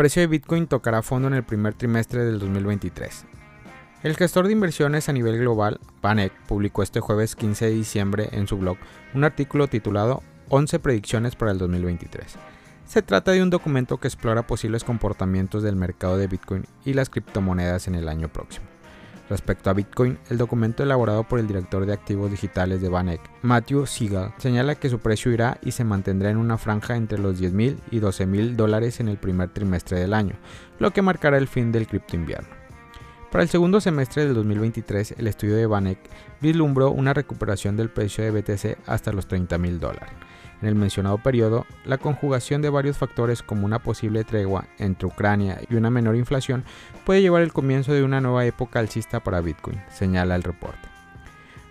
precio de Bitcoin tocará fondo en el primer trimestre del 2023. El gestor de inversiones a nivel global, VanEck, publicó este jueves 15 de diciembre en su blog un artículo titulado 11 predicciones para el 2023. Se trata de un documento que explora posibles comportamientos del mercado de Bitcoin y las criptomonedas en el año próximo. Respecto a Bitcoin, el documento elaborado por el director de activos digitales de VanEck, Matthew Siegel, señala que su precio irá y se mantendrá en una franja entre los $10,000 y $12,000 en el primer trimestre del año, lo que marcará el fin del criptoinvierno. Para el segundo semestre del 2023, el estudio de VanEck vislumbró una recuperación del precio de BTC hasta los $30,000. En el mencionado periodo, la conjugación de varios factores como una posible tregua entre Ucrania y una menor inflación puede llevar al comienzo de una nueva época alcista para Bitcoin, señala el reporte.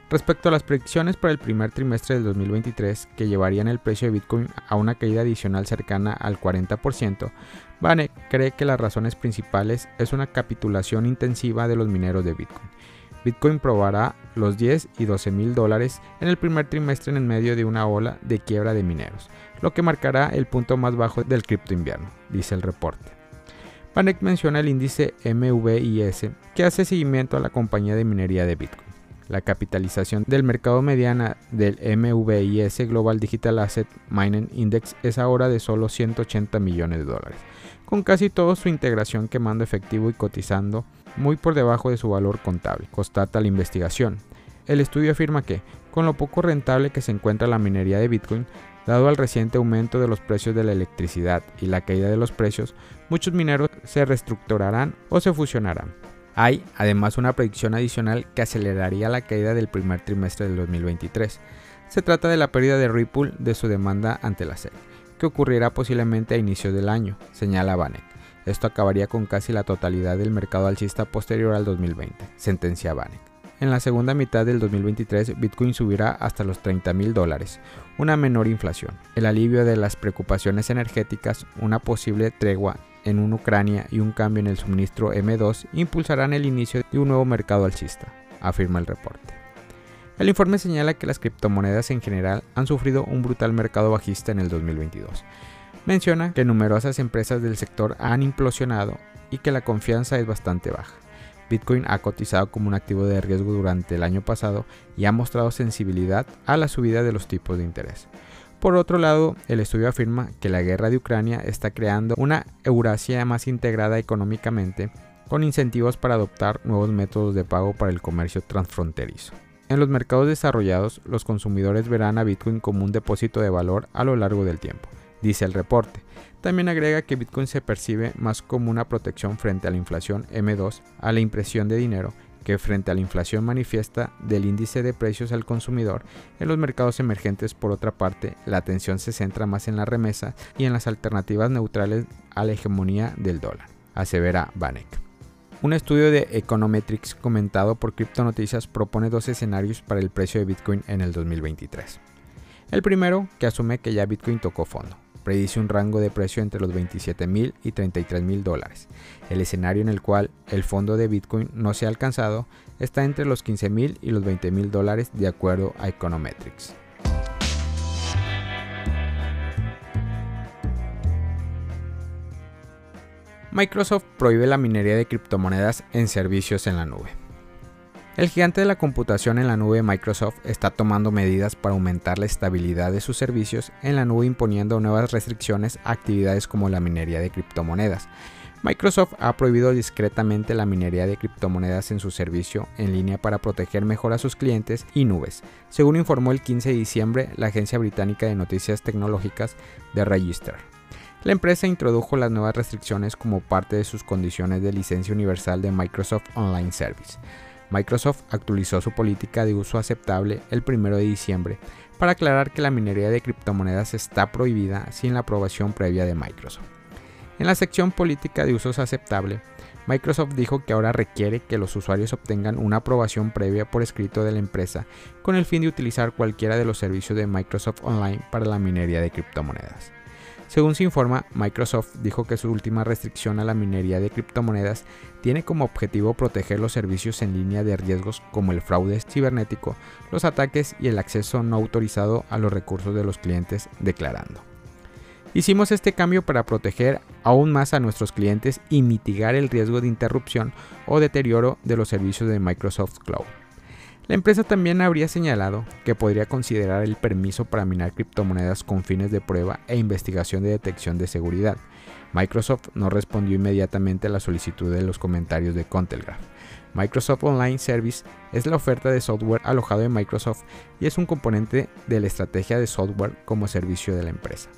Respecto a las predicciones para el primer trimestre del 2023, que llevarían el precio de Bitcoin a una caída adicional cercana al 40%, VanEck cree que las razones principales es una capitulación intensiva de los mineros de Bitcoin. Bitcoin probará los $10,000 y $12,000 en el primer trimestre en medio de una ola de quiebra de mineros, lo que marcará el punto más bajo del criptoinvierno, dice el reporte. VanEck menciona el índice MVIS, que hace seguimiento a la compañía de minería de Bitcoin. La capitalización del mercado mediana del MVIS Global Digital Asset Mining Index es ahora de solo $180 millones, con casi toda su integración quemando efectivo y cotizando muy por debajo de su valor contable, constata la investigación. El estudio afirma que, con lo poco rentable que se encuentra la minería de Bitcoin, dado al reciente aumento de los precios de la electricidad y la caída de los precios, muchos mineros se reestructurarán o se fusionarán. Hay, además, una predicción adicional que aceleraría la caída del primer trimestre del 2023. Se trata de la pérdida de Ripple de su demanda ante la SEC, que ocurrirá posiblemente a inicios del año, señala VanEck. Esto acabaría con casi la totalidad del mercado alcista posterior al 2020, sentencia VanEck. En la segunda mitad del 2023, Bitcoin subirá hasta los $30,000, una menor inflación, el alivio de las preocupaciones energéticas, una posible tregua en Ucrania y un cambio en el suministro M2 impulsarán el inicio de un nuevo mercado alcista, afirma el reporte. El informe señala que las criptomonedas en general han sufrido un brutal mercado bajista en el 2022. Menciona que numerosas empresas del sector han implosionado y que la confianza es bastante baja. Bitcoin ha cotizado como un activo de riesgo durante el año pasado y ha mostrado sensibilidad a la subida de los tipos de interés. Por otro lado, el estudio afirma que la guerra de Ucrania está creando una Eurasia más integrada económicamente, con incentivos para adoptar nuevos métodos de pago para el comercio transfronterizo. En los mercados desarrollados, los consumidores verán a Bitcoin como un depósito de valor a lo largo del tiempo, dice el reporte. También agrega que Bitcoin se percibe más como una protección frente a la inflación M2, a la impresión de dinero, que frente a la inflación manifiesta del índice de precios al consumidor. En los mercados emergentes, por otra parte, la atención se centra más en la remesa y en las alternativas neutrales a la hegemonía del dólar, asevera VanEck. Un estudio de Econometrics comentado por Criptonoticias propone dos escenarios para el precio de Bitcoin en el 2023. El primero, que asume que ya Bitcoin tocó fondo, predice un rango de precio entre los $27,000 y $33,000. El escenario en el cual el fondo de Bitcoin no se ha alcanzado está entre los $15,000 y los $20,000 de acuerdo a Econometrics. Microsoft prohíbe la minería de criptomonedas en servicios en la nube. El gigante de la computación en la nube, Microsoft, está tomando medidas para aumentar la estabilidad de sus servicios en la nube, imponiendo nuevas restricciones a actividades como la minería de criptomonedas. Microsoft ha prohibido discretamente la minería de criptomonedas en su servicio en línea para proteger mejor a sus clientes y nubes, según informó el 15 de diciembre la agencia británica de noticias tecnológicas The Register. La empresa introdujo las nuevas restricciones como parte de sus condiciones de licencia universal de Microsoft Online Service. Microsoft actualizó su política de uso aceptable el 1 de diciembre para aclarar que la minería de criptomonedas está prohibida sin la aprobación previa de Microsoft. En la sección Política de usos aceptable, Microsoft dijo que ahora requiere que los usuarios obtengan una aprobación previa por escrito de la empresa con el fin de utilizar cualquiera de los servicios de Microsoft Online para la minería de criptomonedas. Según se informa, Microsoft dijo que su última restricción a la minería de criptomonedas tiene como objetivo proteger los servicios en línea de riesgos como el fraude cibernético, los ataques y el acceso no autorizado a los recursos de los clientes, declarando: Hicimos este cambio para proteger aún más a nuestros clientes y mitigar el riesgo de interrupción o deterioro de los servicios de Microsoft Cloud. La empresa también habría señalado que podría considerar el permiso para minar criptomonedas con fines de prueba e investigación de detección de seguridad. Microsoft no respondió inmediatamente a la solicitud de los comentarios de Cointelegraph. Microsoft Online Service es la oferta de software alojado en Microsoft y es un componente de la estrategia de software como servicio de la empresa.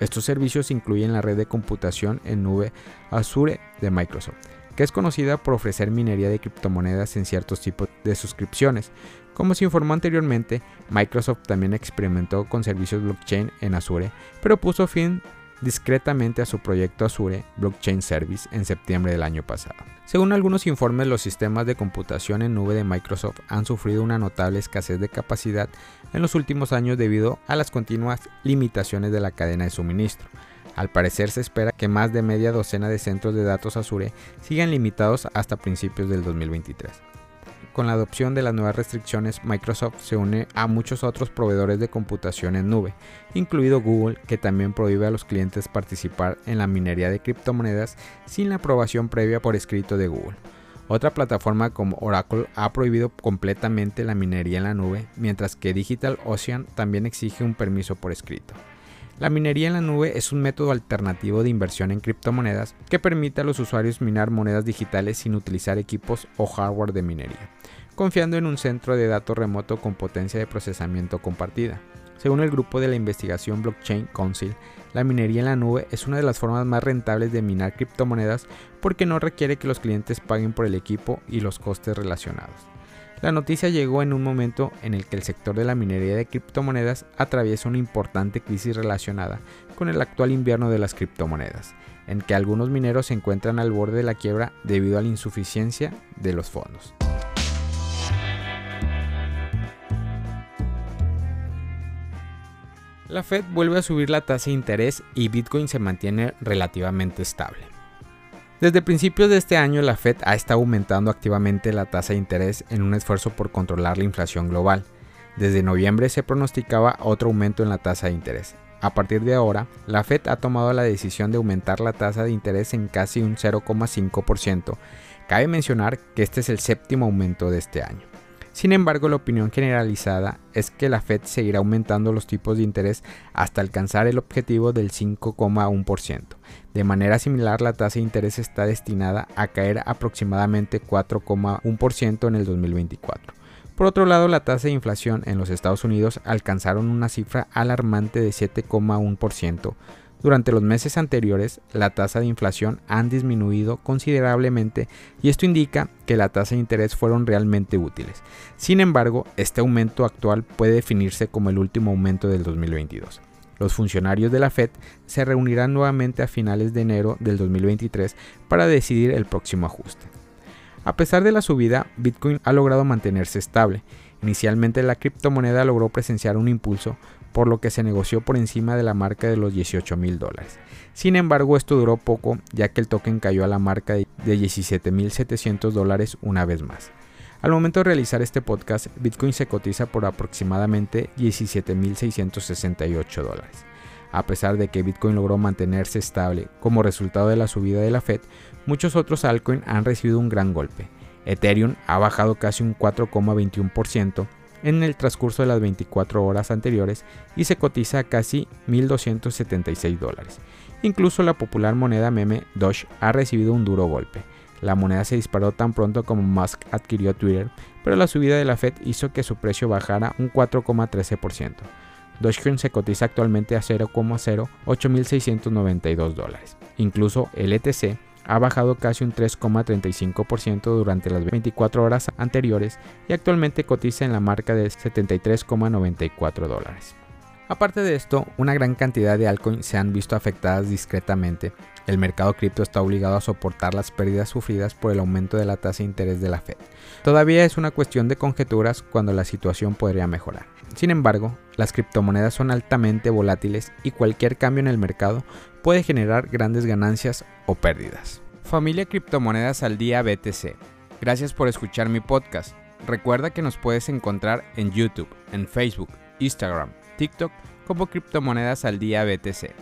Estos servicios incluyen la red de computación en nube Azure de Microsoft, que es conocida por ofrecer minería de criptomonedas en ciertos tipos de suscripciones. Como se informó anteriormente, Microsoft también experimentó con servicios blockchain en Azure, pero puso fin discretamente a su proyecto Azure Blockchain Service en septiembre del año pasado. Según algunos informes, los sistemas de computación en nube de Microsoft han sufrido una notable escasez de capacidad en los últimos años debido a las continuas limitaciones de la cadena de suministro. Al parecer, se espera que más de media docena de centros de datos Azure sigan limitados hasta principios del 2023. Con la adopción de las nuevas restricciones, Microsoft se une a muchos otros proveedores de computación en nube, incluido Google, que también prohíbe a los clientes participar en la minería de criptomonedas sin la aprobación previa por escrito de Google. Otra plataforma como Oracle ha prohibido completamente la minería en la nube, mientras que DigitalOcean también exige un permiso por escrito. La minería en la nube es un método alternativo de inversión en criptomonedas que permite a los usuarios minar monedas digitales sin utilizar equipos o hardware de minería, confiando en un centro de datos remoto con potencia de procesamiento compartida. Según el grupo de la investigación Blockchain Council, la minería en la nube es una de las formas más rentables de minar criptomonedas porque no requiere que los clientes paguen por el equipo y los costes relacionados. La noticia llegó en un momento en el que el sector de la minería de criptomonedas atraviesa una importante crisis relacionada con el actual invierno de las criptomonedas, en que algunos mineros se encuentran al borde de la quiebra debido a la insuficiencia de los fondos. La Fed vuelve a subir la tasa de interés y Bitcoin se mantiene relativamente estable. Desde principios de este año, la Fed ha estado aumentando activamente la tasa de interés en un esfuerzo por controlar la inflación global. Desde noviembre se pronosticaba otro aumento en la tasa de interés. A partir de ahora, la Fed ha tomado la decisión de aumentar la tasa de interés en casi un 0,5%. Cabe mencionar que este es el séptimo aumento de este año. Sin embargo, la opinión generalizada es que la Fed seguirá aumentando los tipos de interés hasta alcanzar el objetivo del 5,1%. De manera similar, la tasa de interés está destinada a caer aproximadamente 4,1% en el 2024. Por otro lado, la tasa de inflación en los Estados Unidos alcanzaron una cifra alarmante de 7,1%. Durante los meses anteriores, la tasa de inflación han disminuido considerablemente y esto indica que la tasa de interés fueron realmente útiles. Sin embargo, este aumento actual puede definirse como el último aumento del 2022. Los funcionarios de la Fed se reunirán nuevamente a finales de enero del 2023 para decidir el próximo ajuste. A pesar de la subida, Bitcoin ha logrado mantenerse estable. Inicialmente, la criptomoneda logró presenciar un impulso, por lo que se negoció por encima de la marca de los $18,000. Sin embargo, esto duró poco, ya que el token cayó a la marca de $17,700 una vez más. Al momento de realizar este podcast, Bitcoin se cotiza por aproximadamente $17,668. A pesar de que Bitcoin logró mantenerse estable como resultado de la subida de la Fed, muchos otros altcoins han recibido un gran golpe. Ethereum ha bajado casi un 4,21%. en el transcurso de las 24 horas anteriores y se cotiza a casi $1,276. Incluso la popular moneda meme Doge ha recibido un duro golpe. La moneda se disparó tan pronto como Musk adquirió Twitter, pero la subida de la Fed hizo que su precio bajara un 4,13%. Dogecoin se cotiza actualmente a $0,08692. Incluso el LTC ha bajado casi un 3,35% durante las 24 horas anteriores y actualmente cotiza en la marca de $73,94. Aparte de esto, una gran cantidad de altcoins se han visto afectadas discretamente. El mercado cripto está obligado a soportar las pérdidas sufridas por el aumento de la tasa de interés de la Fed. Todavía es una cuestión de conjeturas cuando la situación podría mejorar. Sin embargo, las criptomonedas son altamente volátiles y cualquier cambio en el mercado puede generar grandes ganancias o pérdidas. Familia Criptomonedas al Día BTC. Gracias por escuchar mi podcast. Recuerda que nos puedes encontrar en YouTube, en Facebook, Instagram, TikTok como Criptomonedas al Día BTC.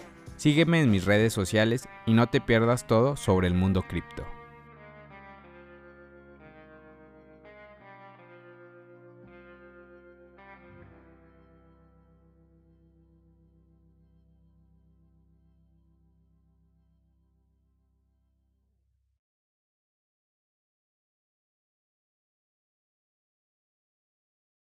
Sígueme en mis redes sociales y no te pierdas todo sobre el mundo cripto.